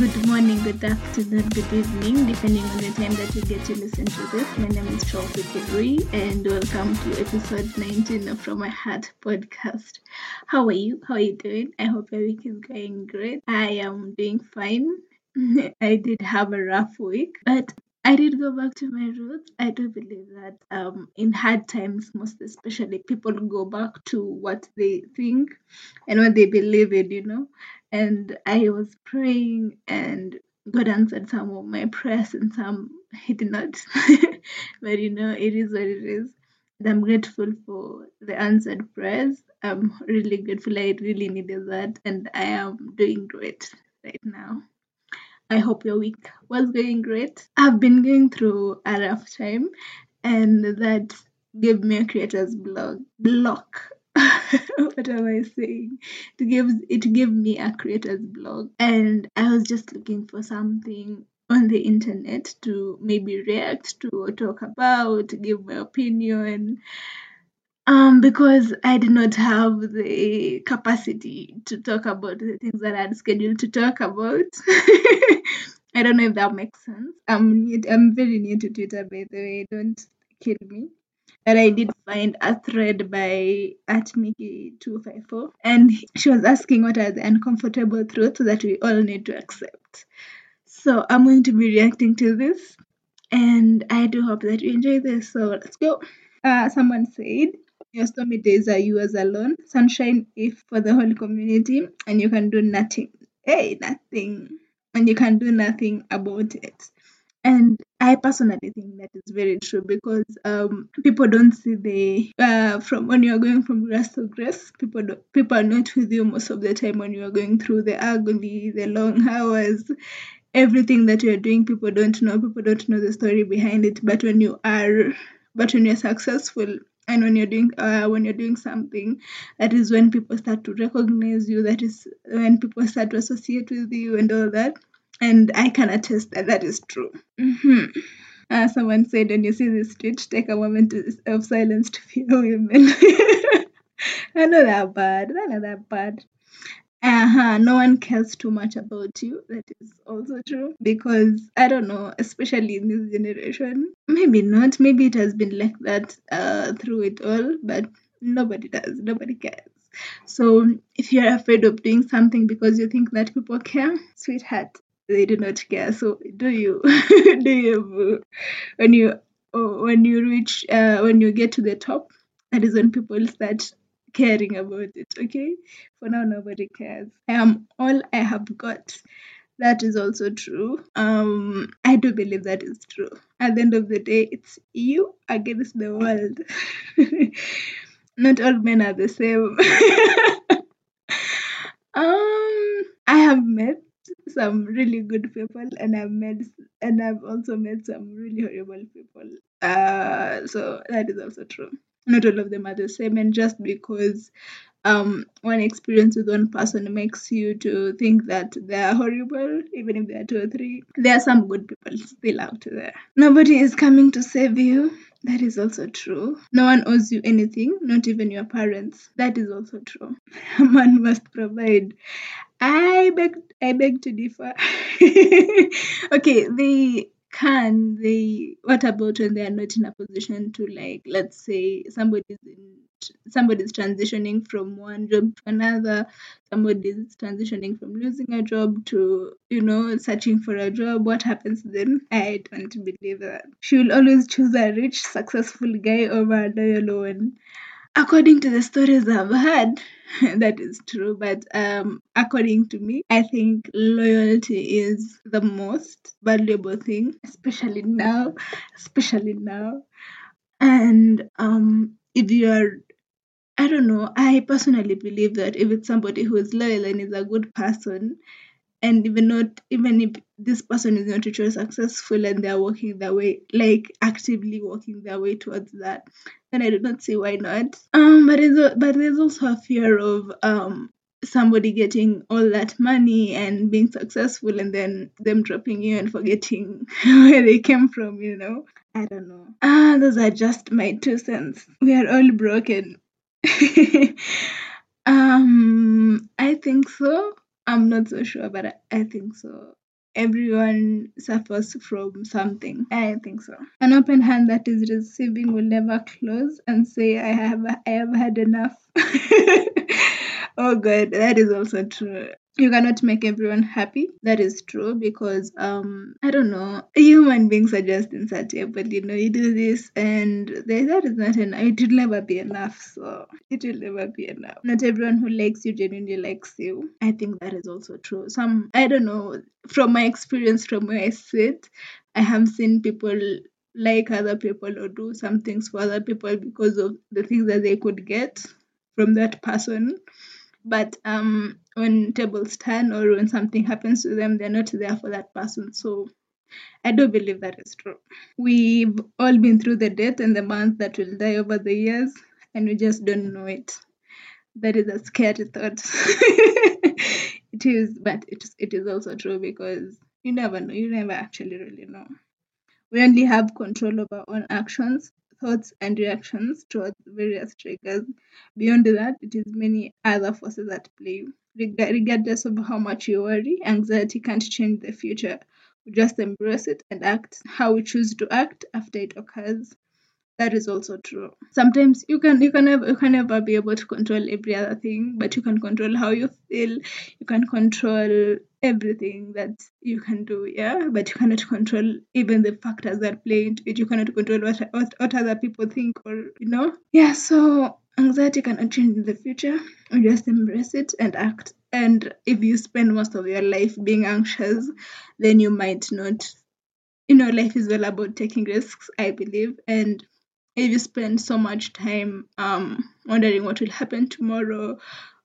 Good morning, good afternoon, good evening, depending on the time that you get to listen to this. My name is Trophy Gidry, and welcome to episode 19 of From My Heart podcast. How are you? How are you doing? I hope your week is going great. I am doing fine. I did have a rough week, but I did go back to my roots. I do believe that in hard times, most especially, people go back to what they think and what they believe in, you know. And I was praying, and God answered some of my prayers and some He did not. But, you know, it is what it is. And I'm grateful for the answered prayers. I'm really grateful. I really needed that. And I am doing great right now. I hope your week was going great. I've been going through a rough time, and that gave me a creator's block. What am I saying? It gave me a creator's block, and I was just looking for something on the internet to maybe react to or talk about, to give my opinion. Because I did not have the capacity to talk about the things that I had scheduled to talk about. I don't know if that makes sense. I'm very new to Twitter, by the way. Don't kill me. But I did find a thread by Mickey 254, and she was asking what are the uncomfortable truths that we all need to accept. So I'm going to be reacting to this, and I do hope that you enjoy this. So let's go. Someone said, your stormy days are yours alone, sunshine if for the whole community, and you can do nothing. And you can do nothing about it. And I personally think that is very true, because people don't see the from when you are going from grace to grace. People are not with you most of the time when you are going through the agony, the long hours. Everything that you are doing, people don't know the story behind it. But when you're successful, and when you're doing something, that is when people start to recognize you. That is when people start to associate with you and all that. And I can attest that is true. Mm-hmm. Someone said, when you see this tweet, take a moment of silence to feel women. Not that bad. No one cares too much about you. That is also true, because I don't know, especially in this generation, maybe not. Maybe it has been like that through it all, but nobody does. Nobody cares. So if you're afraid of doing something because you think that people care, sweetheart, they do not care. So do you? When you get to the top, that is when people start caring about it. Okay, for now nobody cares. I am all I have got. That is also true. I do believe that is true. At the end of the day, it's you against the world. Not all men are the same. I have met some really good people, and I've also met some really horrible people. So that is also true. Not all of them are the same, and just because one experience with one person makes you to think that they are horrible, even if they are two or three, there are some good people still out there. Nobody is coming to save you. That is also true. No one owes you anything, not even your parents. That is also true. One must provide. I beg to differ. Okay, what about when they are not in a position to, like, let's say somebody's transitioning from one job to another, somebody's transitioning from losing a job to, you know, searching for a job. What happens then? I don't believe that. She will always choose a rich, successful guy over a loyal one. According to the stories I've heard, that is true. But according to me, I think loyalty is the most valuable thing, especially now. And if you are, I don't know, I personally believe that if it's somebody who is loyal and is a good person, and even if this person is not really successful and they're working their way, like actively working their way towards that, then I do not see why not. But there's also a fear of somebody getting all that money and being successful, and then them dropping you and forgetting where they came from, you know. I don't know. Those are just my 2 cents. We are all broken. I think so. I'm not so sure, but I think so. everyone suffers from something. I think so. An open hand that is receiving will never close and say, I have had enough. Oh God, that is also true. You cannot make everyone happy. That is true because, I don't know, human beings are just insatiable. You know, you do this and that is not enough. It will never be enough. So it will never be enough. Not everyone who likes you genuinely likes you. I think that is also true. I don't know, from my experience, from where I sit, I have seen people like other people or do some things for other people because of the things that they could get from that person. But when tables turn or when something happens to them, they're not there for that person. So I do believe that is true. We've all been through the death and the months that will die over the years, and we just don't know it. That is a scary thought. It is, but it is also true because you never know. You never actually really know. We only have control over our own actions, thoughts and reactions towards various triggers. Beyond that, it is many other forces at play. Regardless of how much you worry, anxiety can't change the future. We just embrace it and act how we choose to act after it occurs. That is also true. Sometimes you can never be able to control every other thing, but you can control how you feel. You can control everything that you can do, yeah. But you cannot control even the factors that play into it. You cannot control what other people think, or you know, yeah. So anxiety cannot change in the future. You just embrace it and act. And if you spend most of your life being anxious, then you might not. You know, life is all about taking risks, I believe, and if you spend so much time wondering what will happen tomorrow,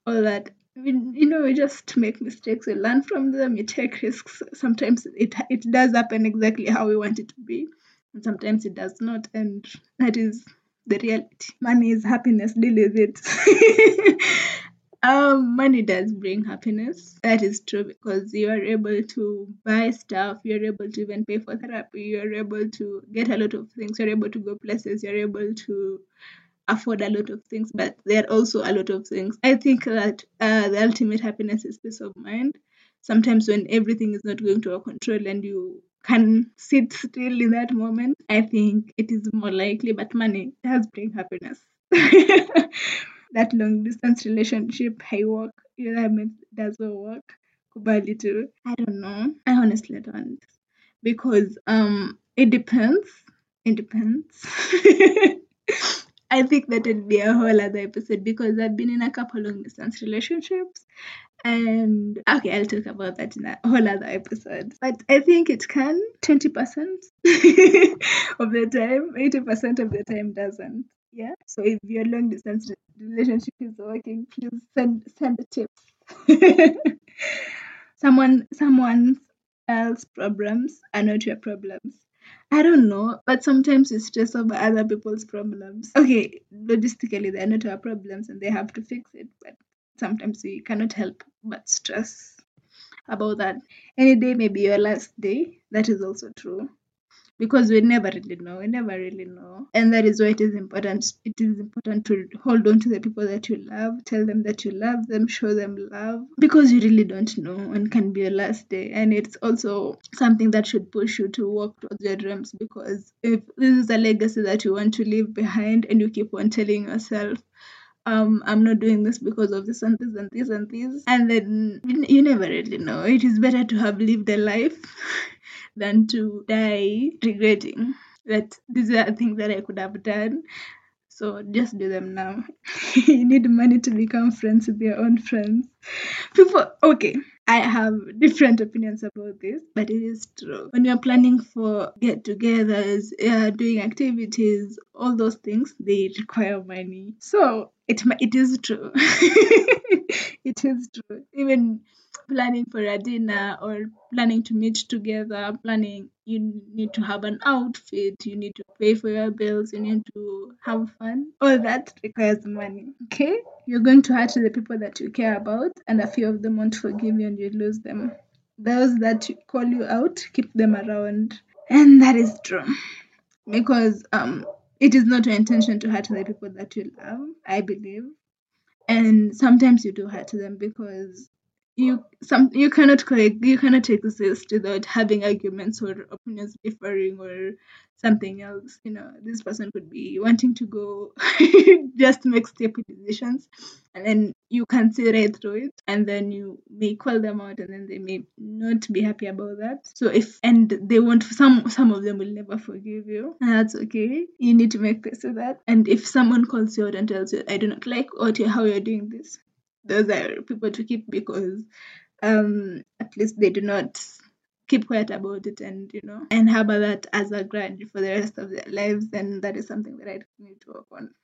all that, you know, we just make mistakes, we learn from them, we take risks. Sometimes it does happen exactly how we want it to be, and sometimes it does not, and that is the reality. Money is happiness, deal with it. Money does bring happiness. That is true because you are able to buy stuff, you are able to even pay for therapy, you are able to get a lot of things, you are able to go places, you are able to afford a lot of things, but there are also a lot of things. I think that the ultimate happiness is peace of mind. Sometimes when everything is not going to our control and you can sit still in that moment, I think it is more likely, but money does bring happiness. That long distance relationship, I work, you know, I mean, does not work. Kubali too. I don't know. I honestly don't. Because it depends. It depends. I think that it'd be a whole other episode because I've been in a couple long distance relationships. And okay, I'll talk about that in a whole other episode. But I think it can 20% of the time, 80% of the time doesn't. Yeah. So if your long distance relationship is working, please send the tips. Someone else's problems are not your problems. I don't know, but sometimes we stress over other people's problems. Okay, logistically they're not our problems and they have to fix it, but sometimes we cannot help but stress about that. Any day may be your last day. That is also true. Because we never really know. And that is why it is important. It is important to hold on to the people that you love. Tell them that you love them. Show them love. Because you really don't know and can be your last day. And it's also something that should push you to walk towards your dreams. Because if this is a legacy that you want to leave behind and you keep on telling yourself, I'm not doing this because of this and this and this and this. And then you never really know. It is better to have lived a life than to die regretting that these are things that I could have done. So just do them now. You need money to become friends with your own friends. People, okay, I have different opinions about this, but it is true. When you're planning for get-togethers, doing activities, all those things, they require money. So it is true. It is true. Even planning for a dinner or planning to meet together, you need to have an outfit, you need to pay for your bills, you need to have fun. All that requires money, okay? You're going to hurt the people that you care about, and a few of them won't forgive you and you lose them. Those that call you out, keep them around. And that is true. Because it is not your intention to hurt the people that you love, I believe. And sometimes you do hurt them because you cannot like you cannot exist without having arguments or opinions differing or something else. You know, this person could be wanting to go just make stupid decisions, and then you can see right through it, and then you may call them out, and then they may not be happy about that. So if and they won't, some of them will never forgive you, and that's okay. You need to make peace with that. And if someone calls you out and tells you, I do not like what how you're doing this, those are people to keep, because at least they do not keep quiet about it and, you know, and harbor that as a grudge for the rest of their lives. And that is something that I need to work on.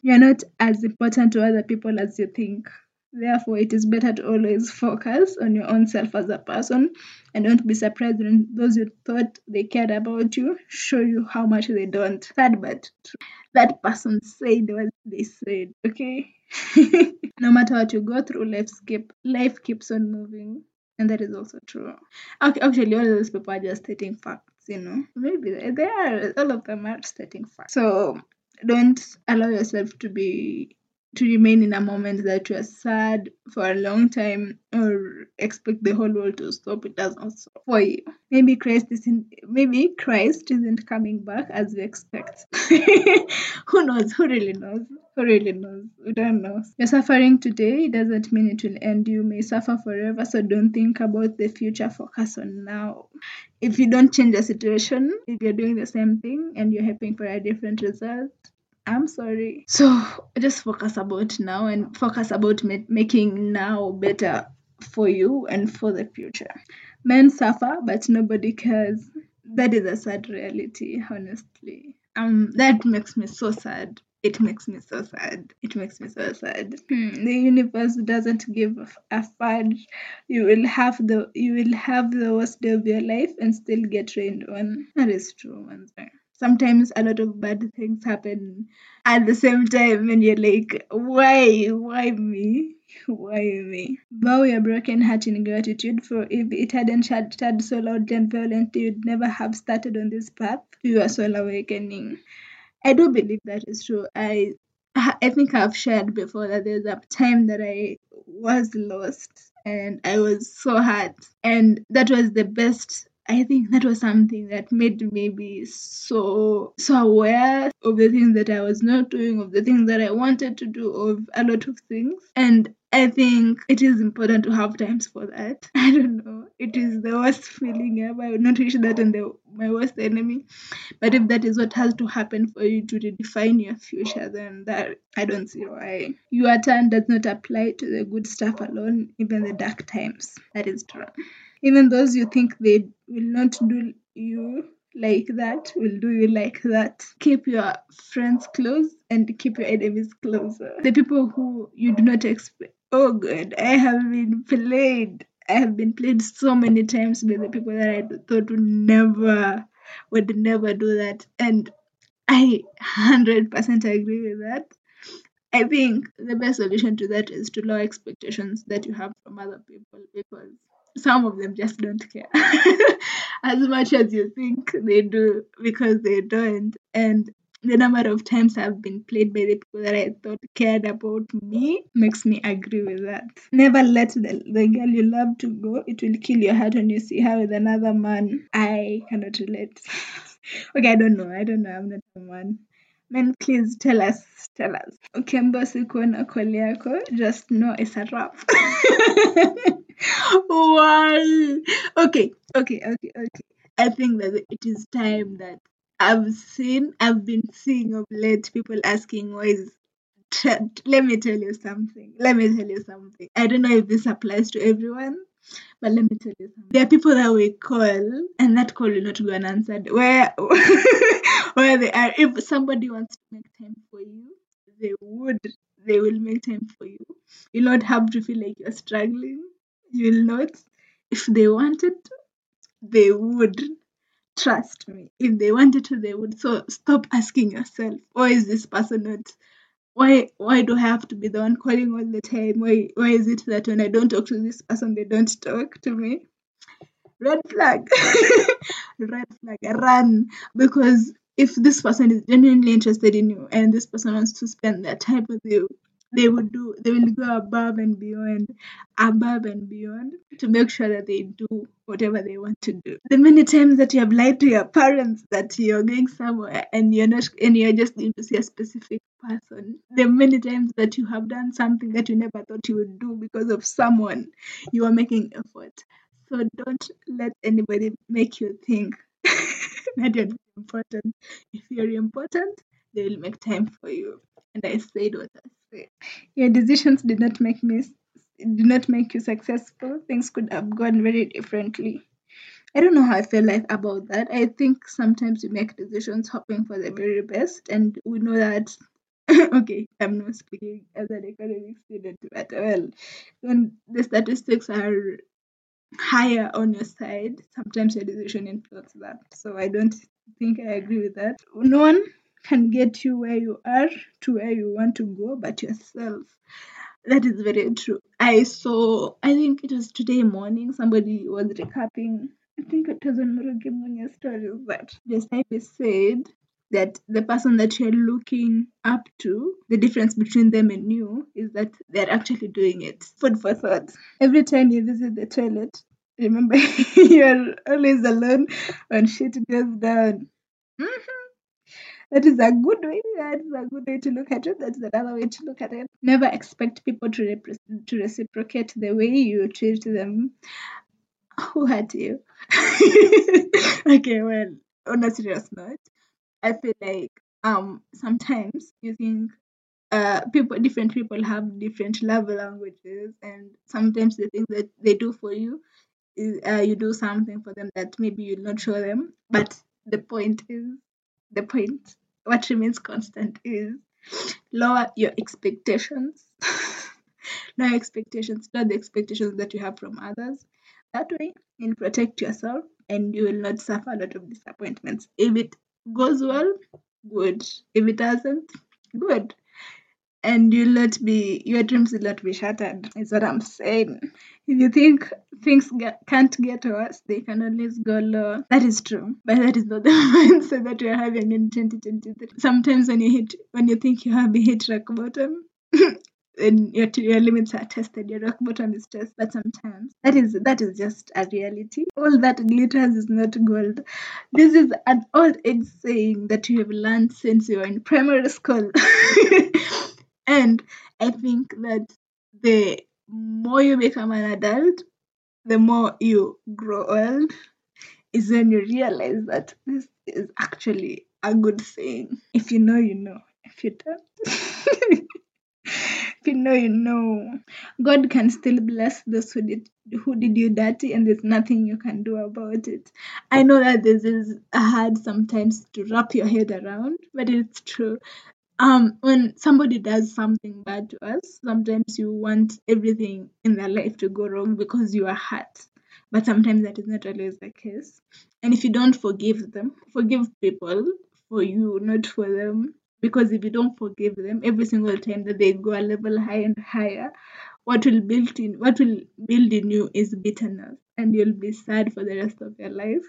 You're not as important to other people as you think. Therefore, it is better to always focus on your own self as a person, and don't be surprised when those you thought they cared about you show you how much they don't. Sad but true. That person said what they said, okay? No matter what you go through, life keeps on moving. And that is also true. Okay, actually, all of those people are just stating facts, you know. Maybe they are, all of them are stating facts. So don't allow yourself to remain in a moment that you are sad for a long time or expect the whole world to stop. It doesn't stop for you. Maybe Christ isn't coming back as we expect. Who knows? Who really knows? Who really knows? We don't know. Your suffering today doesn't mean it will end. You may suffer forever, so don't think about the future. Focus on now. If you don't change the situation, if you're doing the same thing and you're hoping for a different result, I'm sorry. So just focus about now and focus about making now better for you and for the future. Men suffer, but nobody cares. That is a sad reality, honestly. That makes me so sad. It makes me so sad. It makes me so sad. The universe doesn't give a fudge. You will have the worst day of your life and still get rained on. That is true, man. Sometimes a lot of bad things happen at the same time, and you're like, why me? Why me? Bow your broken heart in gratitude, for if it hadn't shattered so loudly and violently, you'd never have started on this path to your soul awakening. I do believe that is true. I think I've shared before that there's a time that I was lost, and I was so hurt, and that was the best. I think that was something that made me be so aware of the things that I was not doing, of the things that I wanted to do, of a lot of things. And I think it is important to have times for that. I don't know. It is the worst feeling ever. I would not wish that on my worst enemy. But if that is what has to happen for you to redefine your future, then that I don't see why. Your turn does not apply to the good stuff alone, even the dark times. That is true. Even those you think they will not do you like that will do you like that. Keep your friends close and keep your enemies closer. The people who you do not expect. Oh God, I have been played so many times by the people that I thought would never do that. And I 100% agree with that. I think the best solution to that is to lower expectations that you have from other people, because some of them just don't care as much as you think they do, because they don't. And the number of times I've been played by the people that I thought cared about me makes me agree with that. Never let the girl you love to go. It will kill your heart when you see her with another man. I cannot relate. Okay, I don't know. I'm not a man. Men, please tell us. Ukembo sikuona koli yako, just know it's a wrap. Why? Okay. I think that it is time that I've been seeing of late people asking, why is let me tell you something. I don't know if this applies to everyone, but let me tell you something. There are people that we call, and that call will not go unanswered. Where they are, if somebody wants to make time for you, they will make time for you. You'll not have to feel like you're struggling. You'll not. If they wanted to, they would. Trust me. If they wanted to, they would. So stop asking yourself, why is this person not? Why do I have to be the one calling all the time? Why is it that when I don't talk to this person, they don't talk to me? Red flag. Red flag. Run. Because if this person is genuinely interested in you and this person wants to spend their time with you, They will go above and beyond to make sure that they do whatever they want to do. The many times that you have lied to your parents that you're going somewhere and you're just going to see a specific person. The many times that you have done something that you never thought you would do because of someone, you are making effort. So don't let anybody make you think that you're important. If you're important, they will make time for you. And I said what I said. Your decisions did not make you successful. Things could have gone very differently. I don't know how I feel like about that. I think sometimes we make decisions hoping for the very best, and we know that. Okay, I'm not speaking as an academic student, but well, when the statistics are higher on your side, sometimes your decision influences that. So I don't think I agree with that. No one can get you where you are to where you want to go but yourself. That is very true. I think it was today morning, somebody was recapping, I think it was on Murugimunia's story, but the scientist said that the person that you're looking up to, the difference between them and you is that they're actually doing it. Food for thought. Every time you visit the toilet, remember you're always alone when shit goes down. Mm-hmm. That is a good way. That is a good way to look at it. That's another way to look at it. Never expect people to reciprocate the way you treat them. Who hurt you? Okay, well, on a serious note, I feel like sometimes you think different people have different love languages, and sometimes the things that they do for you is you do something for them that maybe you'll not show them. But the point. What remains constant is lower your expectations. Lower the expectations that you have from others. That way, you'll protect yourself and you will not suffer a lot of disappointments. If it goes well, good. If it doesn't, good. And your dreams will not be shattered, is what I'm saying. If you think things can't get worse, they can always go low. That is true, but that is not the mindset that you're having in 2023. Sometimes when you think you have hit rock bottom, and your limits are tested, your rock bottom is tested, but sometimes that is just a reality. All that glitters is not gold. This is an old age saying that you have learned since you were in primary school. And I think that the more you become an adult, the more you grow old is when you realize that this is actually a good thing. If you know, you know. If you don't, if you know, you know. God can still bless those who did you dirty, and there's nothing you can do about it. I know that this is hard sometimes to wrap your head around, but it's true. When somebody does something bad to us, sometimes you want everything in their life to go wrong because you are hurt. But sometimes that is not always the case. And if you don't forgive them, forgive people for you, not for them. Because if you don't forgive them, every single time that they go a level higher and higher, what will build in you is bitterness. And you'll be sad for the rest of your life.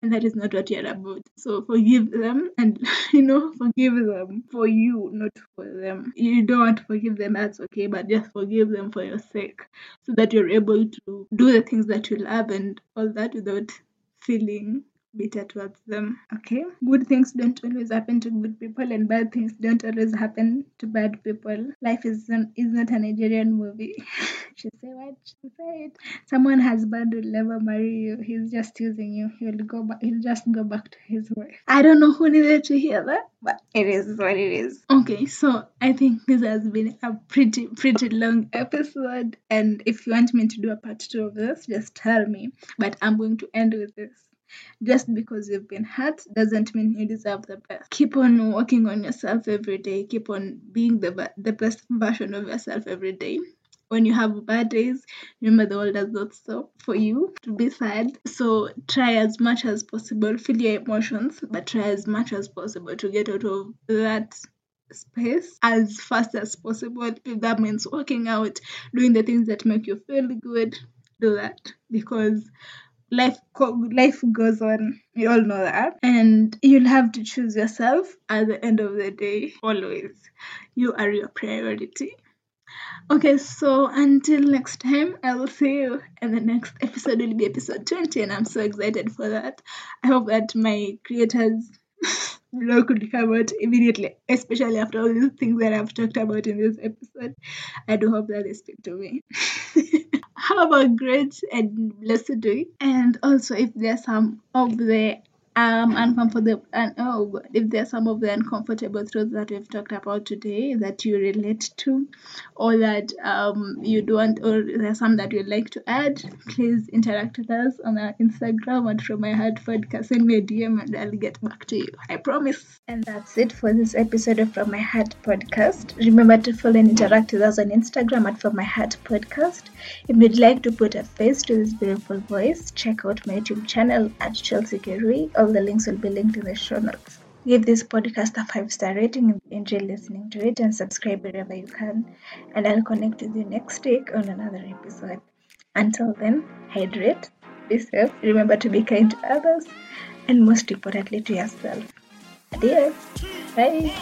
And that is not what you're about. So forgive them and, forgive them for you, not for them. You don't want to forgive them, that's okay, but just forgive them for your sake so that you're able to do the things that you love and all that without feeling bitter towards them. Okay? Good things don't always happen to good people and bad things don't always happen to bad people. Life is not a Nigerian movie. She said. Someone husband will never marry you. He's just using you. He'll just go back to his wife. I don't know who needed to hear that, but it is what it is. Okay, so I think this has been a pretty long episode, and if you want me to do a part 2 of this, just tell me. But I'm going to end with this. Just because you've been hurt doesn't mean you deserve the best. Keep on working on yourself every day. Keep on being the best version of yourself every day. When you have bad days, remember the world does not stop for you to be sad. So try as much as possible. Feel your emotions, but try as much as possible to get out of that space as fast as possible. If that means working out, doing the things that make you feel good, do that. Because life goes on. We all know that. And you'll have to choose yourself at the end of the day. Always. You are your priority. Okay, so until next time, I will see you, and the next episode will be episode 20, and I'm so excited for that. I hope that my creator's vlog could come out immediately, especially after all these things that I've talked about in this episode. I do hope that they speak to me. Have a great and blessed day. And also, if there's some of the uncomfortable truths that we've talked about today that you relate to, or that you don't, or there's some that you'd like to add, please interact with us on our Instagram and From My Heart Podcast. Send me a DM and I'll get back to you, I promise. And that's it for this episode of From My Heart Podcast. Remember to follow and interact with us on Instagram at From My Heart Podcast. If you'd like to put a face to this beautiful voice, check out my YouTube channel at Chelsea Carey. All the links will be linked in the show notes. Give this podcast a 5-star rating if you enjoy listening to it, and subscribe wherever you can. And I'll connect with you next week on another episode. Until then, hydrate, be safe, remember to be kind to others, and most importantly to yourself. Adios. Bye.